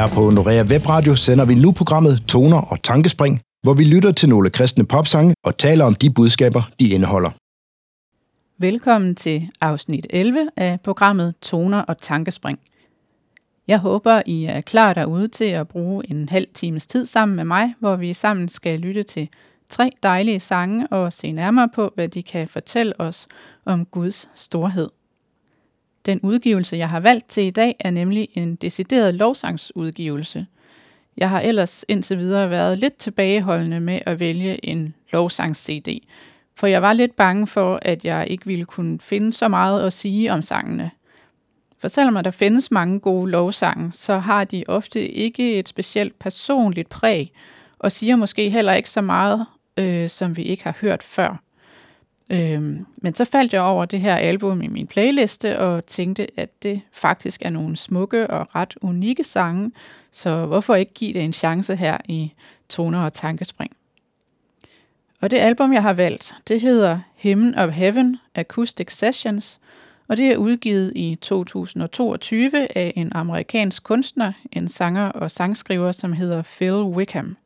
Her på Norea Web Radio sender vi nu programmet Toner og Tankespring, hvor vi lytter til nogle kristne popsange og taler om de budskaber, de indeholder. Velkommen til afsnit 11 af programmet Toner og Tankespring. Jeg håber, I er klar derude til at bruge en halv times tid sammen med mig, hvor vi sammen skal lytte til 3 dejlige sange og se nærmere på, hvad de kan fortælle os om Guds storhed. Den udgivelse, jeg har valgt til i dag, er nemlig en decideret lovsangsudgivelse. Jeg har ellers indtil videre været lidt tilbageholdende med at vælge en lovsangs-CD, for jeg var lidt bange for, at jeg ikke ville kunne finde så meget at sige om sangene. For selvom der findes mange gode lovsange, så har de ofte ikke et specielt personligt præg, og siger måske heller ikke så meget, som vi ikke har hørt før. Men så faldt jeg over det her album i min playliste og tænkte, at det faktisk er nogle smukke og ret unikke sange, så hvorfor ikke give det en chance her i Toner og Tankespring. Og det album, jeg har valgt, det hedder Hymn of Heaven Acoustic Sessions, og det er udgivet i 2022 af en amerikansk kunstner, en sanger og sangskriver, som hedder Phil Wickham.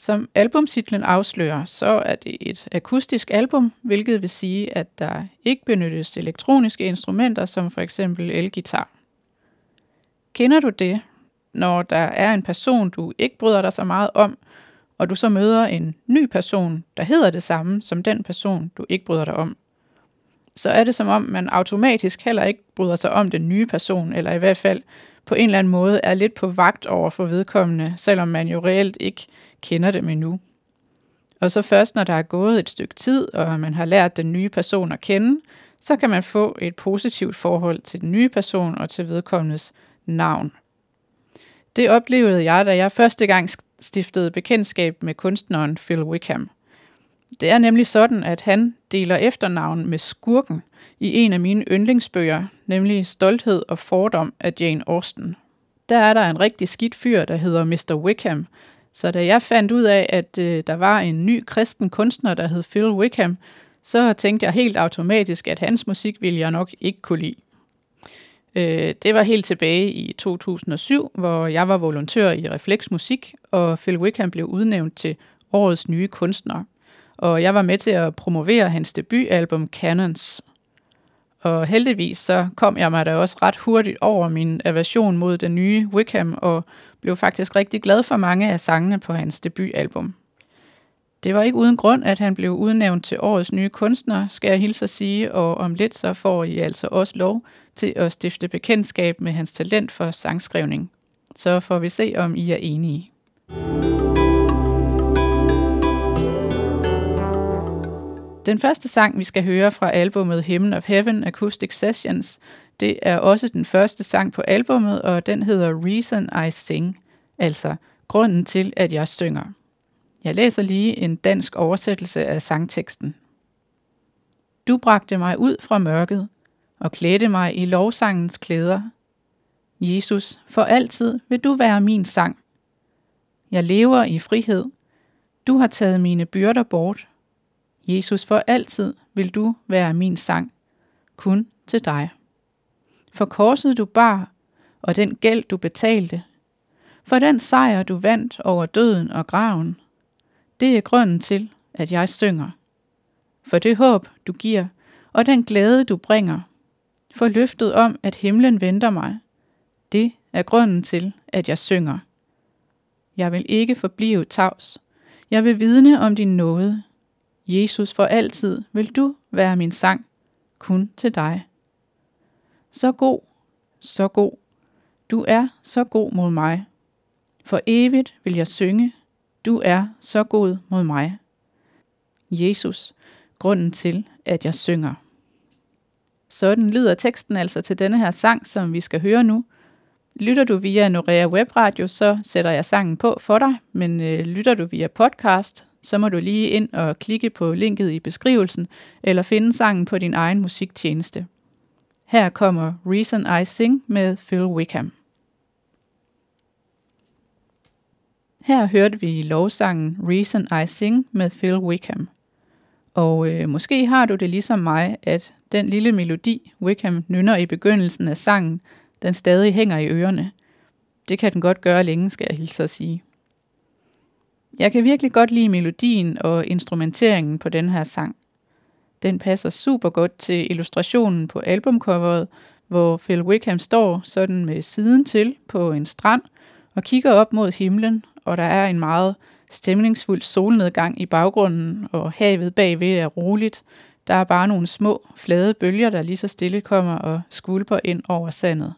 Som albumtitlen afslører, så er det et akustisk album, hvilket vil sige, at der ikke benyttes elektroniske instrumenter, som for eksempel elgitar. Kender du det, når der er en person, du ikke bryder dig så meget om, og du så møder en ny person, der hedder det samme som den person, du ikke bryder dig om? Så er det som om, man automatisk heller ikke bryder sig om den nye person, eller i hvert fald på en eller anden måde er lidt på vagt over for vedkommende, selvom man jo reelt ikke kender dem endnu. Og så først, når der er gået et stykke tid, og man har lært den nye person at kende, så kan man få et positivt forhold til den nye person og til vedkommendes navn. Det oplevede jeg, da jeg første gang stiftede bekendtskab med kunstneren Phil Wickham. Det er nemlig sådan, at han deler efternavn med skurken i en af mine yndlingsbøger, nemlig Stolthed og fordom af Jane Austen. Der er der en rigtig skidt fyr, der hedder Mr. Wickham, så da jeg fandt ud af, at der var en ny kristen kunstner, der hed Phil Wickham, så tænkte jeg helt automatisk, at hans musik ville jeg nok ikke kunne lide. Det var helt tilbage i 2007, hvor jeg var volontør i Reflex Musik, og Phil Wickham blev udnævnt til årets nye kunstner. Og jeg var med til at promovere hans debutalbum Canons. Og heldigvis så kom jeg mig da også ret hurtigt over min aversion mod den nye Wickham, og blev faktisk rigtig glad for mange af sangene på hans debutalbum. Det var ikke uden grund, at han blev udnævnt til årets nye kunstner, skal jeg hilse at sige, og om lidt så får I altså også lov til at stifte bekendtskab med hans talent for sangskrivning. Så får vi se, om I er enige. Den første sang, vi skal høre fra albumet Hymn of Heaven Acoustic Sessions, det er også den første sang på albumet, og den hedder Reason I Sing, altså grunden til, at jeg synger. Jeg læser lige en dansk oversættelse af sangteksten. Du bragte mig ud fra mørket og klædte mig i lovsangens klæder. Jesus, for altid vil du være min sang. Jeg lever i frihed. Du har taget mine byrder bort. Jesus, for altid vil du være min sang, kun til dig. For korset du bar, og den gæld du betalte, for den sejr du vandt over døden og graven, det er grunden til, at jeg synger. For det håb du giver, og den glæde du bringer, for løftet om, at himlen venter mig, det er grunden til, at jeg synger. Jeg vil ikke forblive tavs, jeg vil vidne om din nåde, Jesus, for altid vil du være min sang, kun til dig. Så god, så god, du er så god mod mig. For evigt vil jeg synge, du er så god mod mig. Jesus, grunden til, at jeg synger. Sådan lyder teksten altså til denne her sang, som vi skal høre nu. Lytter du via Norea Web Radio, så sætter jeg sangen på for dig, men lytter du via podcast, så må du lige ind og klikke på linket i beskrivelsen, eller finde sangen på din egen musiktjeneste. Her kommer Reason I Sing med Phil Wickham. Her hørte vi lovsangen Reason I Sing med Phil Wickham. Og måske har du det ligesom mig, at den lille melodi, Wickham nynner i begyndelsen af sangen, den stadig hænger i ørerne. Det kan den godt gøre længe, skal jeg hilse at sige. Jeg kan virkelig godt lide melodien og instrumenteringen på den her sang. Den passer super godt til illustrationen på albumcoveret, hvor Phil Wickham står sådan med siden til på en strand og kigger op mod himlen, og der er en meget stemningsfuld solnedgang i baggrunden, og havet bagved er roligt. Der er bare nogle små, flade bølger, der lige så stille kommer og skvulper ind over sandet.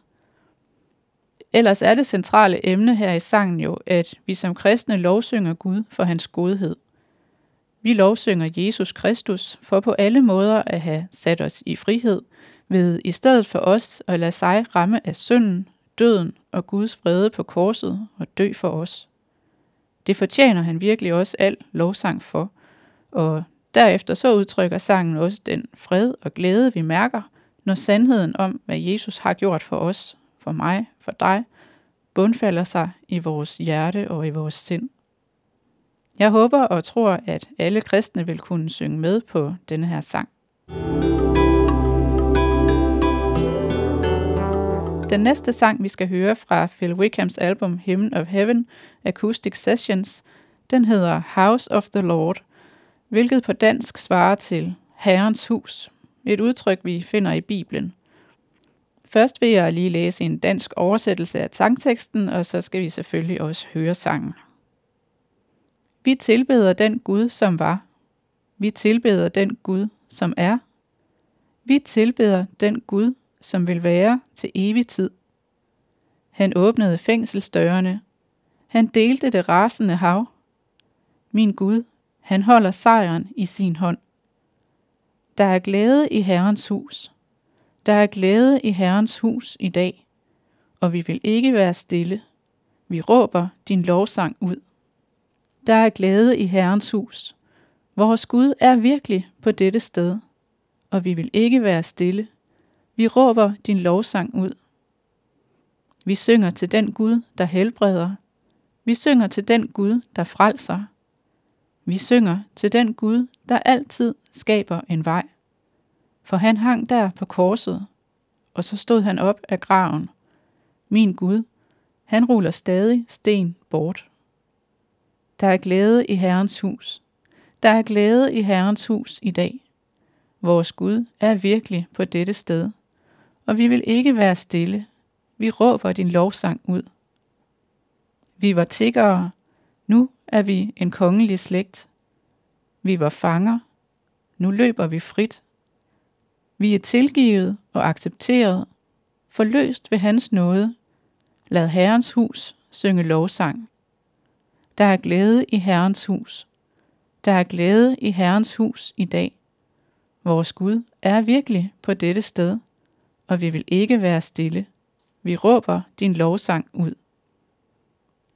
Ellers er det centrale emne her i sangen jo, at vi som kristne lovsynger Gud for hans godhed. Vi lovsynger Jesus Kristus for på alle måder at have sat os i frihed, ved i stedet for os at lade sig ramme af synden, døden og Guds vrede på korset og dø for os. Det fortjener han virkelig også al lovsang for, og derefter så udtrykker sangen også den fred og glæde, vi mærker, når sandheden om, hvad Jesus har gjort for os, for mig, for dig, bundfalder sig i vores hjerte og i vores sind. Jeg håber og tror, at alle kristne vil kunne synge med på denne her sang. Den næste sang, vi skal høre fra Phil Wickhams album Hymn of Heaven Acoustic Sessions, den hedder House of the Lord, hvilket på dansk svarer til Herrens hus, et udtryk, vi finder i Bibelen. Først vil jeg lige læse en dansk oversættelse af sangteksten, og så skal vi selvfølgelig også høre sangen. Vi tilbeder den Gud, som var. Vi tilbeder den Gud, som er. Vi tilbeder den Gud, som vil være til evig tid. Han åbnede fængselsdørene. Han delte det rasende hav. Min Gud, han holder sejren i sin hånd. Der er glæde i Herrens hus. Der er glæde i Herrens hus i dag, og vi vil ikke være stille. Vi råber din lovsang ud. Der er glæde i Herrens hus. Vores Gud er virkelig på dette sted, og vi vil ikke være stille. Vi råber din lovsang ud. Vi synger til den Gud, der helbreder. Vi synger til den Gud, der frelser. Vi synger til den Gud, der altid skaber en vej. For han hang der på korset, og så stod han op af graven. Min Gud, han ruller stadig sten bort. Der er glæde i Herrens hus. Der er glæde i Herrens hus i dag. Vores Gud er virkelig på dette sted, og vi vil ikke være stille. Vi råber din lovsang ud. Vi var tiggere. Nu er vi en kongelig slægt. Vi var fanger. Nu løber vi frit. Vi er tilgivet og accepteret, forløst ved hans nåde. Lad Herrens hus synge lovsang. Der er glæde i Herrens hus. Der er glæde i Herrens hus i dag. Vores Gud er virkelig på dette sted, og vi vil ikke være stille. Vi råber din lovsang ud.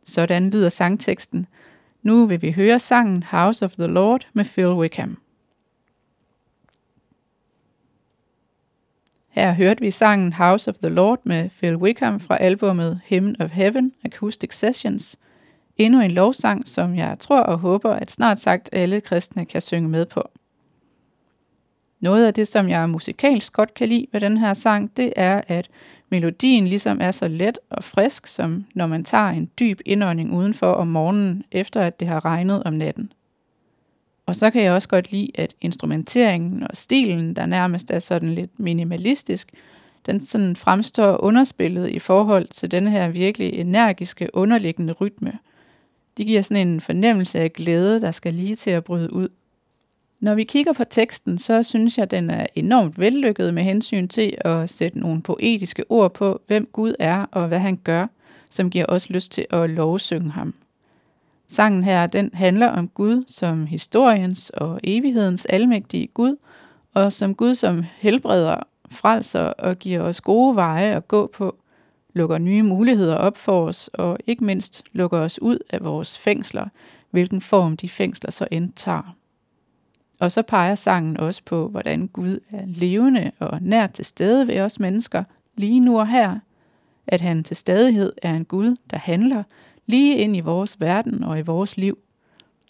Sådan lyder sangteksten. Nu vil vi høre sangen House of the Lord med Phil Wickham. Her hørte vi sangen House of the Lord med Phil Wickham fra albumet Hymn of Heaven Acoustic Sessions. Endnu en lovsang, som jeg tror og håber, at snart sagt alle kristne kan synge med på. Noget af det, som jeg musikalsk godt kan lide ved den her sang, det er, at melodien ligesom er så let og frisk, som når man tager en dyb indånding udenfor om morgenen, efter at det har regnet om natten. Og så kan jeg også godt lide, at instrumenteringen og stilen, der nærmest er sådan lidt minimalistisk, den sådan fremstår underspillet i forhold til den her virkelig energiske, underliggende rytme. Det giver sådan en fornemmelse af glæde, der skal lige til at bryde ud. Når vi kigger på teksten, så synes jeg, den er enormt vellykket med hensyn til at sætte nogle poetiske ord på, hvem Gud er og hvad han gør, som giver os lyst til at lovsynge ham. Sangen her, den handler om Gud som historiens og evighedens almægtige Gud, og som Gud som helbreder, frelser og giver os gode veje at gå på, lukker nye muligheder op for os, og ikke mindst lukker os ud af vores fængsler, hvilken form de fængsler så end tager. Og så peger sangen også på, hvordan Gud er levende og nært til stede ved os mennesker lige nu og her, at han til stadighed er en Gud, der handler, lige ind i vores verden og i vores liv.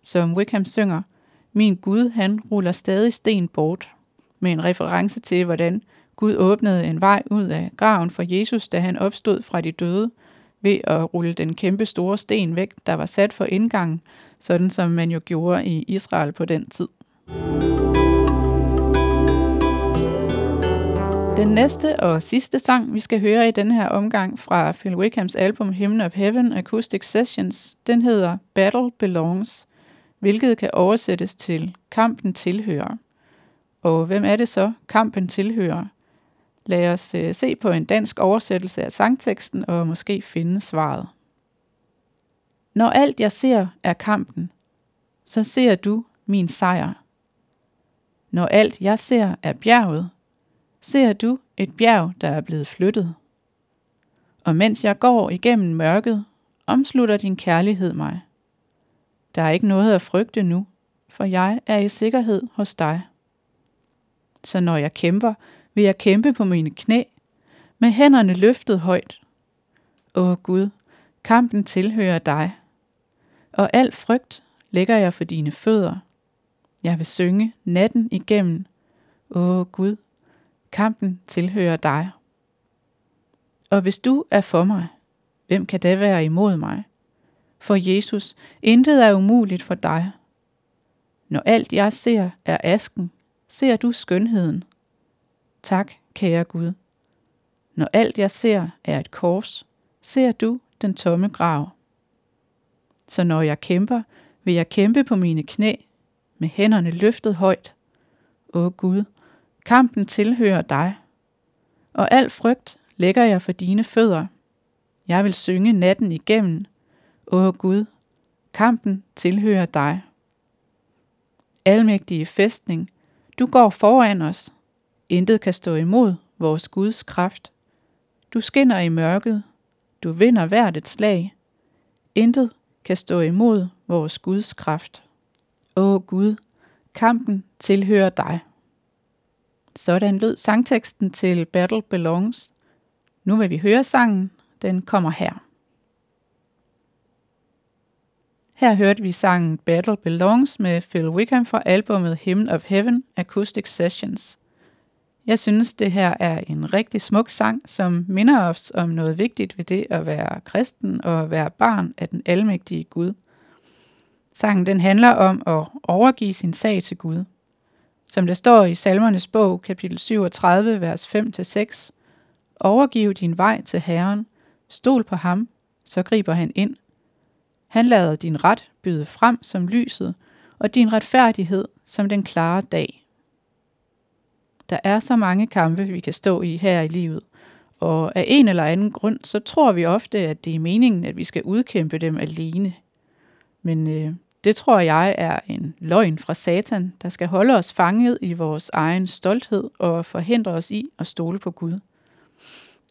Som Wickham synger, min Gud, han ruller stadig sten bort, med en reference til, hvordan Gud åbnede en vej ud af graven for Jesus, da han opstod fra de døde, ved at rulle den kæmpe store sten væk, der var sat for indgangen, sådan som man jo gjorde i Israel på den tid. Den næste og sidste sang, vi skal høre i denne her omgang fra Phil Wickhams album Hymn of Heaven Acoustic Sessions, den hedder Battle Belongs, hvilket kan oversættes til Kampen tilhører. Og hvem er det så, kampen tilhører? Lad os se på en dansk oversættelse af sangteksten og måske finde svaret. Når alt jeg ser er kampen, så ser du min sejr. Når alt jeg ser er bjerget, ser du et bjerg, der er blevet flyttet. Og mens jeg går igennem mørket, omslutter din kærlighed mig. Der er ikke noget at frygte nu, for jeg er i sikkerhed hos dig. Så når jeg kæmper, vil jeg kæmpe på mine knæ, med hænderne løftet højt. Åh Gud, kampen tilhører dig, og al frygt lægger jeg for dine fødder. Jeg vil synge natten igennem. Åh Gud, kampen tilhører dig. Og hvis du er for mig, hvem kan da være imod mig? For Jesus, intet er umuligt for dig. Når alt jeg ser er asken, ser du skønheden. Tak, kære Gud. Når alt jeg ser er et kors, ser du den tomme grav. Så når jeg kæmper, vil jeg kæmpe på mine knæ, med hænderne løftet højt. Åh Gud, kampen tilhører dig, og al frygt lægger jeg for dine fødder. Jeg vil synge natten igennem. Åh Gud, kampen tilhører dig. Almægtige fæstning, du går foran os. Intet kan stå imod vores Guds kraft. Du skinner i mørket. Du vinder hvert et slag. Intet kan stå imod vores Guds kraft. Åh Gud, kampen tilhører dig. Sådan lød sangteksten til Battle Belongs. Nu vil vi høre sangen. Den kommer her. Her hørte vi sangen Battle Belongs med Phil Wickham fra albumet Hymn of Heaven Acoustic Sessions. Jeg synes, det her er en rigtig smuk sang, som minder os om noget vigtigt ved det at være kristen og at være barn af den almægtige Gud. Sangen den handler om at overgive sin sag til Gud. Som der står i Salmernes bog, kapitel 37, vers 5-6, overgiv din vej til Herren, stol på ham, så griber han ind. Han lader din ret byde frem som lyset, og din retfærdighed som den klare dag. Der er så mange kampe, vi kan stå i her i livet, og af en eller anden grund, så tror vi ofte, at det er meningen, at vi skal udkæmpe dem alene. Men det tror jeg er en løgn fra Satan, der skal holde os fanget i vores egen stolthed og forhindre os i at stole på Gud.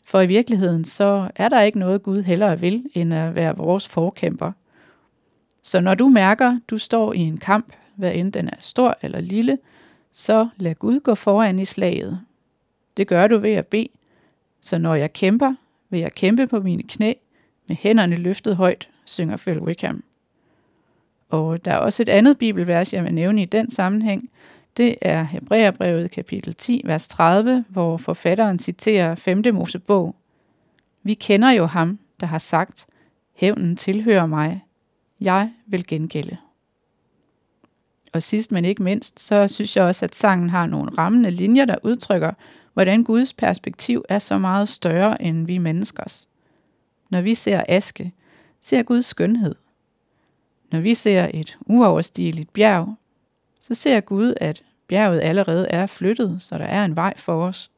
For i virkeligheden, så er der ikke noget Gud hellere vil, end at være vores forkæmper. Så når du mærker, du står i en kamp, hvad end den er stor eller lille, så lad Gud gå foran i slaget. Det gør du ved at bede. Så når jeg kæmper, vil jeg kæmpe på mine knæ, med hænderne løftet højt, synger Phil Wickham. Og der er også et andet bibelvers, jeg vil nævne i den sammenhæng. Det er Hebræerbrevet kapitel 10, vers 30, hvor forfatteren citerer 5. Mosebog. Vi kender jo ham, der har sagt, hævnen tilhører mig, jeg vil gengælde. Og sidst men ikke mindst, så synes jeg også, at sangen har nogle rammende linjer, der udtrykker, hvordan Guds perspektiv er så meget større end vi menneskers. Når vi ser aske, ser Guds skønhed. Når vi ser et uoverstigeligt bjerg, så ser Gud, at bjerget allerede er flyttet, så der er en vej for os.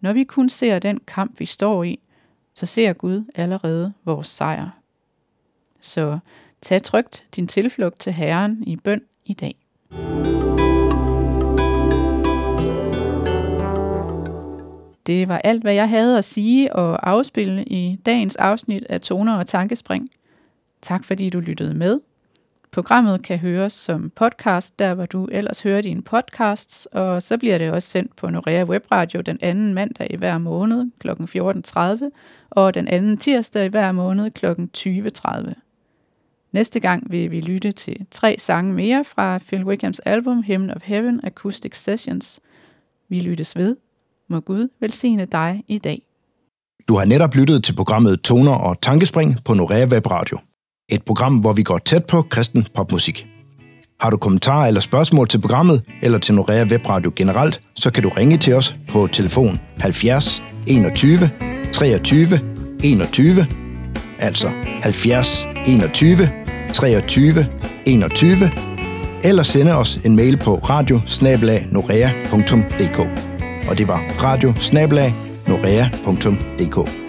Når vi kun ser den kamp, vi står i, så ser Gud allerede vores sejr. Så tag trygt din tilflugt til Herren i bøn i dag. Det var alt, hvad jeg havde at sige og afspille i dagens afsnit af Toner og Tankespring. Tak fordi du lyttede med. Programmet kan høres som podcast, der hvor du ellers hører dine podcasts, og så bliver det også sendt på Norea Web Radio den anden mandag i hver måned kl. 14.30 og den anden tirsdag i hver måned kl. 20.30. Næste gang vil vi lytte til 3 sange mere fra Phil Wickhams album Hymn of Heaven Acoustic Sessions. Vi lyttes ved. Må Gud velsigne dig i dag. Du har netop lyttet til programmet Toner og Tankespring på Norea Web Radio. Et program, hvor vi går tæt på kristen popmusik. Har du kommentarer eller spørgsmål til programmet, eller til Norea Web Radio generelt, så kan du ringe til os på telefon 70 21 23 21, altså 70 21 23 21, eller sende os en mail på radio@norea.dk. Og det var radio@norea.dk.